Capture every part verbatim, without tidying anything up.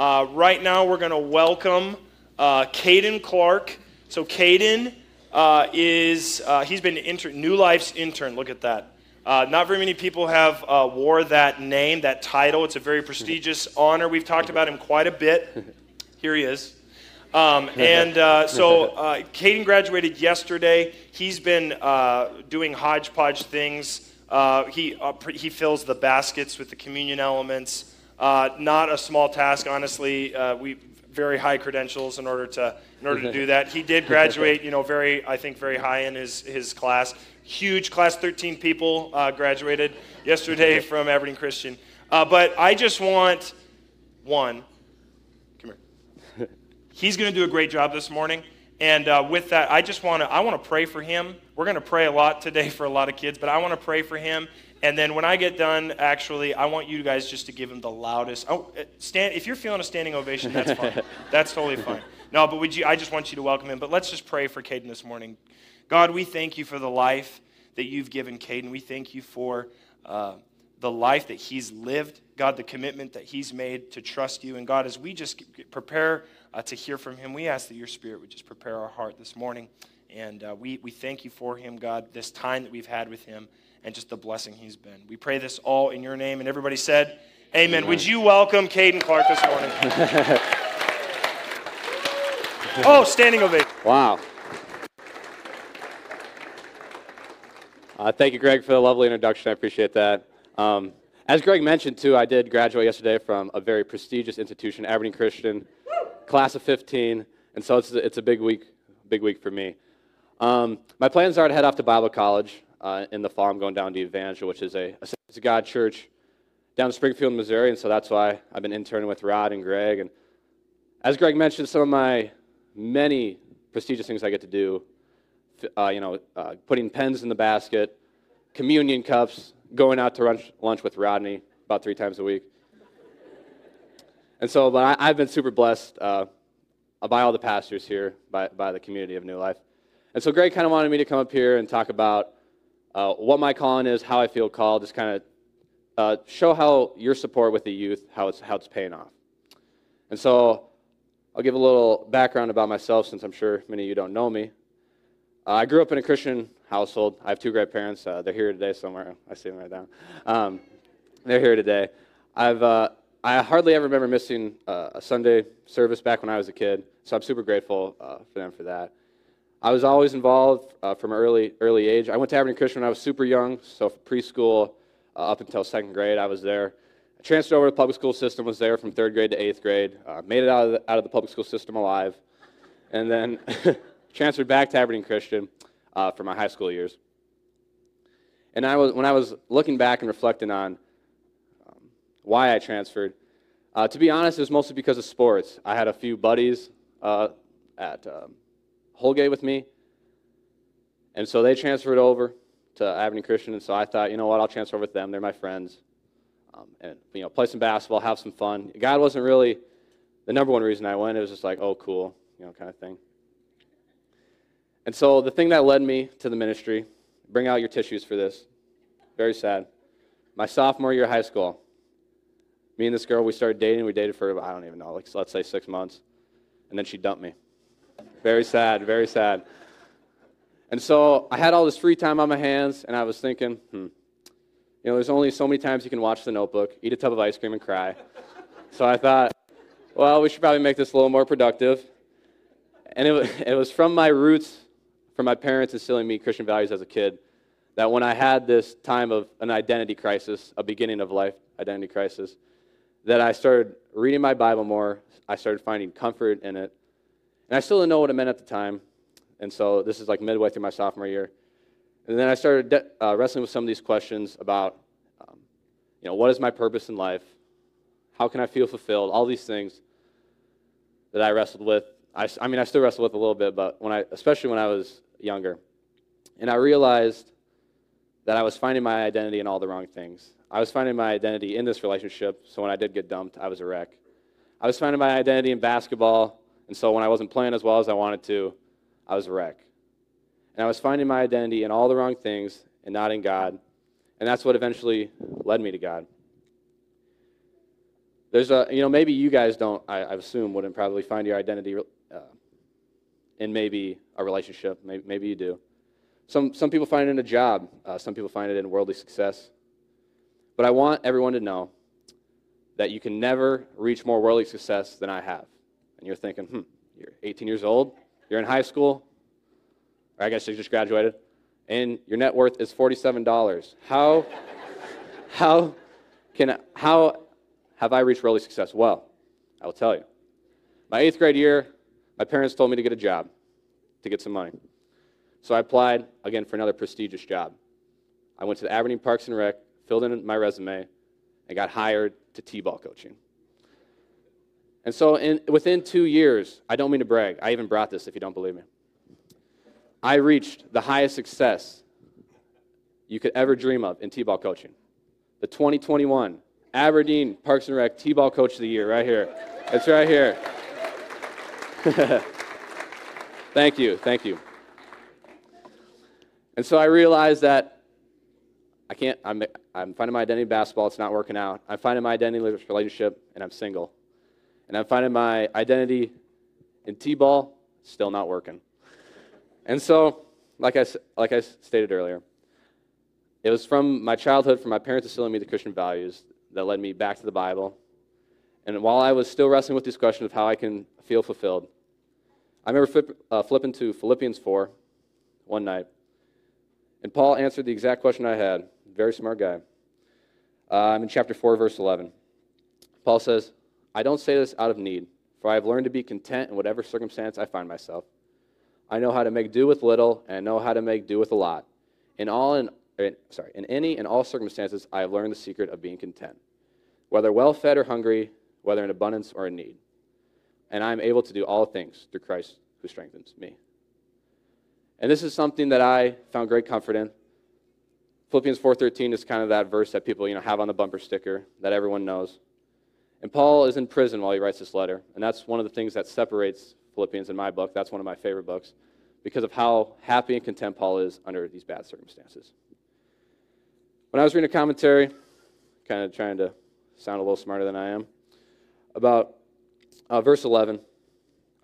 Uh, right now, we're going to welcome uh, Kaden Clark. So Kaden uh, is, uh, he's been inter- New Life's intern. Look at that. Uh, not very many people have uh, wore that name, that title. It's a very prestigious honor. We've talked about him quite a bit. Here he is. Um, and uh, so uh, Kaden graduated yesterday. He's been uh, doing hodgepodge things. Uh, he, uh, pr- he fills the baskets with the communion elements. Uh, not a small task, honestly. Uh, we very high credentials in order to in order to do that. He did graduate, you know, very I think very high in his his class. Huge class, thirteen people uh, graduated yesterday from Aberdeen Christian. Uh, but I just want one. Come here. He's going to do a great job this morning. And uh, with that, I just want to I want to pray for him. We're going to pray a lot today for a lot of kids, but I want to pray for him. And then when I get done, actually, I want you guys just to give him the loudest. Oh, stand! If you're feeling a standing ovation, that's fine. That's totally fine. No, but would you, I just want you to welcome him. But let's just pray for Kaden this morning. God, we thank you for the life that you've given Kaden. We thank you for uh, the life that he's lived. God, the commitment that he's made to trust you. And God, as we just prepare uh, to hear from him, we ask that your Spirit would just prepare our heart this morning. And uh, we, we thank you for him, God, this time that we've had with him, and just the blessing he's been. We pray this all in your name. And everybody said, amen. amen. Would you welcome Kaden Clark this morning? Oh, standing ovation. Wow. Uh, thank you, Greg, for the lovely introduction. I appreciate that. Um, as Greg mentioned, too, I did graduate yesterday from a very prestigious institution, Aberdeen Christian, class of fifteen. And so it's, it's a big week, big week for me. Um, my plans are to head off to Bible college. Uh, in the fall, I'm going down to Evangel, which is a Assemblies of God church down in Springfield, Missouri, and so that's why I've been interning with Rod and Greg. And as Greg mentioned, some of my many prestigious things I get to do, uh, you know, uh, putting pens in the basket, communion cups, going out to lunch, lunch with Rodney about three times a week. And so, but I, I've been super blessed uh, by all the pastors here, by by the community of New Life. And so Greg kind of wanted me to come up here and talk about Uh, what my calling is, how I feel called, just kind of uh, show how your support with the youth, how it's how it's paying off. And so I'll give a little background about myself, since I'm sure many of you don't know me. Uh, I grew up in a Christian household. I have two great parents. Uh, they're here today somewhere. I see them right now. Um, they're here today. I've uh, I hardly ever remember missing uh, a Sunday service back when I was a kid, so I'm super grateful uh, for them for that. I was always involved uh, from an early early age. I went to Aberdeen Christian when I was super young, so from preschool uh, up until second grade, I was there. I transferred over to the public school system, was there from third grade to eighth grade, uh, made it out of, the, out of the public school system alive, and then transferred back to Aberdeen Christian uh, for my high school years. And I was when I was looking back and reflecting on um, why I transferred, uh, to be honest, it was mostly because of sports. I had a few buddies uh, at... Um, Holgate with me, and so they transferred over to Avenue Christian, and so I thought, you know what, I'll transfer with them. They're my friends, um, and you know, play some basketball, have some fun. God wasn't really the number one reason I went. It was just like, oh, cool, you know, kind of thing. And so the thing that led me to the ministry, bring out your tissues for this, very sad. My sophomore year of high school, me and this girl, we started dating. We dated for I don't even know, like let's say six months, and then she dumped me. Very sad, very sad. And so I had all this free time on my hands, and I was thinking, hmm, you know, there's only so many times you can watch The Notebook, eat a tub of ice cream, and cry. So I thought, well, we should probably make this a little more productive. And it was, it was from my roots, from my parents instilling me Christian values as a kid, that when I had this time of an identity crisis, a beginning of life identity crisis, that I started reading my Bible more. I started finding comfort in it. And I still didn't know what it meant at the time, and so this is like midway through my sophomore year. And then I started de- uh, wrestling with some of these questions about, um, you know, what is my purpose in life? How can I feel fulfilled? All these things that I wrestled with. I, I mean, I still wrestle with a little bit, but when I, especially when I was younger. And I realized that I was finding my identity in all the wrong things. I was finding my identity in this relationship, so when I did get dumped, I was a wreck. I was finding my identity in basketball. And so when I wasn't playing as well as I wanted to, I was a wreck. And I was finding my identity in all the wrong things and not in God. And that's what eventually led me to God. There's a, you know, maybe you guys don't, I, I assume, wouldn't probably find your identity uh, in maybe a relationship. Maybe, maybe you do. Some, some people find it in a job. Uh, some people find it in worldly success. But I want everyone to know that you can never reach more worldly success than I have. And you're thinking, hmm, you're eighteen years old, you're in high school, or I guess you just graduated, and your net worth is forty-seven dollars. How, how can, how have I reached worldly success? Well, I will tell you. My eighth grade year, my parents told me to get a job, to get some money. So I applied, again, for another prestigious job. I went to the Aberdeen Parks and Rec, filled in my resume, and got hired to t-ball coaching. And so in, within two years, I don't mean to brag, I even brought this if you don't believe me, I reached the highest success you could ever dream of in t-ball coaching. The twenty twenty-one Aberdeen Parks and Rec t-ball coach of the year, right here. It's right here. Thank you, thank you. And so I realized that I can't, I'm, I'm finding my identity in basketball, it's not working out. I'm finding my identity in relationship, and I'm single. And I'm finding my identity in t-ball, still not working. And so, like I, like I stated earlier, it was from my childhood, from my parents instilling me the Christian values that led me back to the Bible. And while I was still wrestling with these questions of how I can feel fulfilled, I remember flip, uh, flipping to Philippians four one night, and Paul answered the exact question I had. Very smart guy. Uh, I'm in chapter four, verse eleven. Paul says, I don't say this out of need, for I have learned to be content in whatever circumstance I find myself. I know how to make do with little, and I know how to make do with a lot. In all, in, in, sorry, in any and all circumstances, I have learned the secret of being content, whether well-fed or hungry, whether in abundance or in need. And I am able to do all things through Christ who strengthens me. And this is something that I found great comfort in. Philippians four thirteen is kind of that verse that people, you know, have on the bumper sticker that everyone knows. And Paul is in prison while he writes this letter, and that's one of the things that separates Philippians in my book. That's one of my favorite books because of how happy and content Paul is under these bad circumstances. When I was reading a commentary, kind of trying to sound a little smarter than I am, about uh, verse eleven,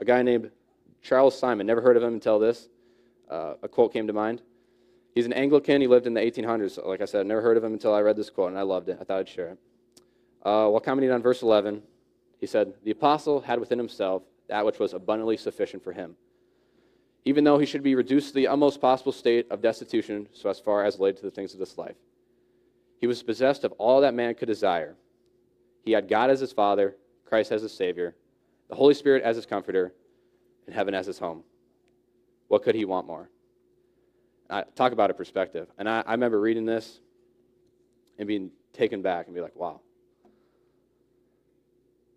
a guy named Charles Simeon, never heard of him until this, uh, a quote came to mind. He's an Anglican, he lived in the eighteen hundreds, so like I said, I've never heard of him until I read this quote, and I loved it, I thought I'd share it. Uh, while commenting on verse eleven, he said, the apostle had within himself that which was abundantly sufficient for him, even though he should be reduced to the utmost possible state of destitution so as far as related to the things of this life. He was possessed of all that man could desire. He had God as his Father, Christ as his Savior, the Holy Spirit as his Comforter, and heaven as his home. What could he want more? I, talk about a perspective. And I, I remember reading this and being taken back and be like, wow.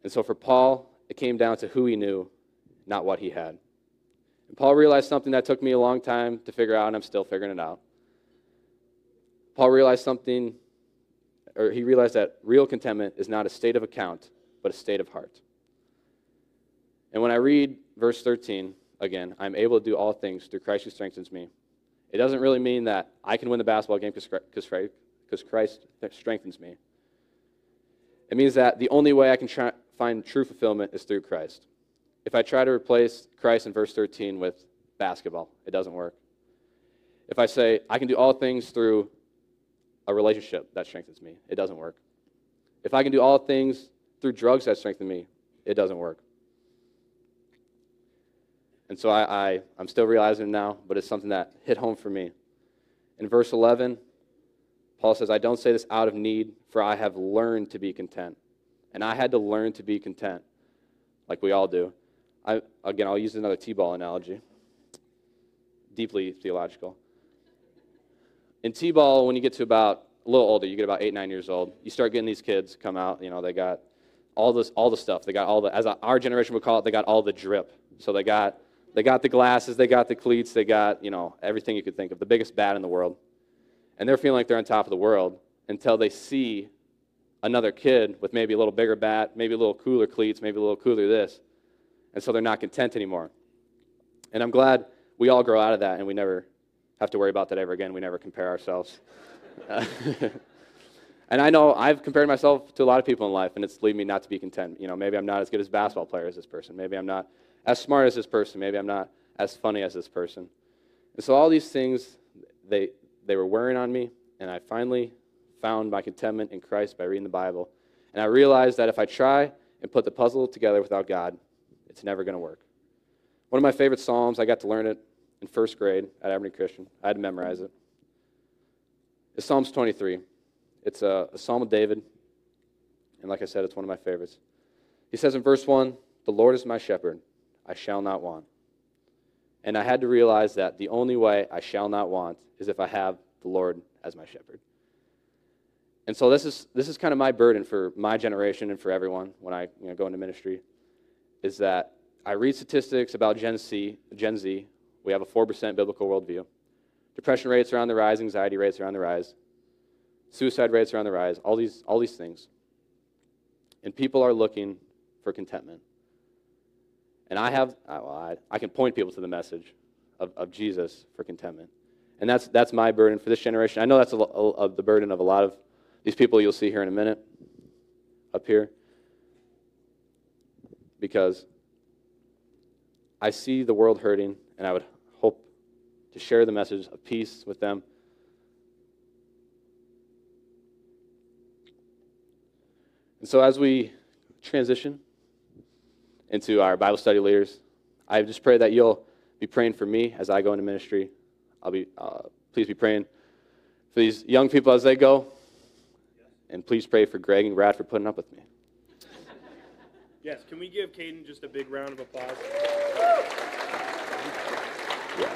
And so for Paul, it came down to who he knew, not what he had. And Paul realized something that took me a long time to figure out, and I'm still figuring it out. Paul realized something, or he realized that real contentment is not a state of account, but a state of heart. And when I read verse thirteen, again, I'm able to do all things through Christ who strengthens me. It doesn't really mean that I can win the basketball game because Christ strengthens me. It means that the only way I can try, find true fulfillment is through Christ. If I try to replace Christ in verse thirteen with basketball, it doesn't work. If I say, I can do all things through a relationship that strengthens me, it doesn't work. If I can do all things through drugs that strengthen me, it doesn't work. And so I, I, I'm still realizing it now, but it's something that hit home for me. In verse eleven, Paul says, I don't say this out of need, for I have learned to be content. And I had to learn to be content, like we all do. I, again, I'll use another t-ball analogy. Deeply theological. In t-ball, when you get to about a little older, you get about eight, nine years old, you start getting these kids come out, you know, they got all this, all the stuff. They got all the, as our generation would call it, they got all the drip. So they got, they got the glasses, they got the cleats, they got, you know, everything you could think of, the biggest bat in the world. And they're feeling like they're on top of the world until they see another kid with maybe a little bigger bat, maybe a little cooler cleats, maybe a little cooler this. And so they're not content anymore. And I'm glad we all grow out of that and we never have to worry about that ever again. We never compare ourselves. I And I know I've compared myself to a lot of people in life, and it's lead me not to be content. You know, maybe I'm not as good as a basketball player as this person. Maybe I'm not as smart as this person. Maybe I'm not as funny as this person. And so all these things, they, they were wearing on me, and I finally found my contentment in Christ by reading the Bible. And I realized that if I try and put the puzzle together without God, it's never going to work. One of my favorite psalms, I got to learn it in first grade at Avenue Christian. I had to memorize it. It's Psalms twenty-three. It's a, a psalm of David, and like I said, it's one of my favorites. He says in verse one, "The Lord is my shepherd, I shall not want." And I had to realize that the only way I shall not want is if I have the Lord as my shepherd. And so this is, this is kind of my burden for my generation and for everyone when I you know, go into ministry, is that I read statistics about Gen Z. Gen Z. We have a four percent biblical worldview. Depression rates are on the rise. Anxiety rates are on the rise. Suicide rates are on the rise. All these, all these things. And people are looking for contentment. And I have, well, I, I can point people to the message of, of Jesus for contentment. And that's, that's my burden for this generation. I know that's a, a, a, the burden of a lot of these people you'll see here in a minute, up here, because I see the world hurting, and I would hope to share the message of peace with them. And so as we transition into our Bible study leaders, I just pray that you'll be praying for me as I go into ministry. I'll be, uh, please be praying for these young people as they go. And please pray for Greg and Rad for putting up with me. Yes, can we give Kaden just a big round of applause?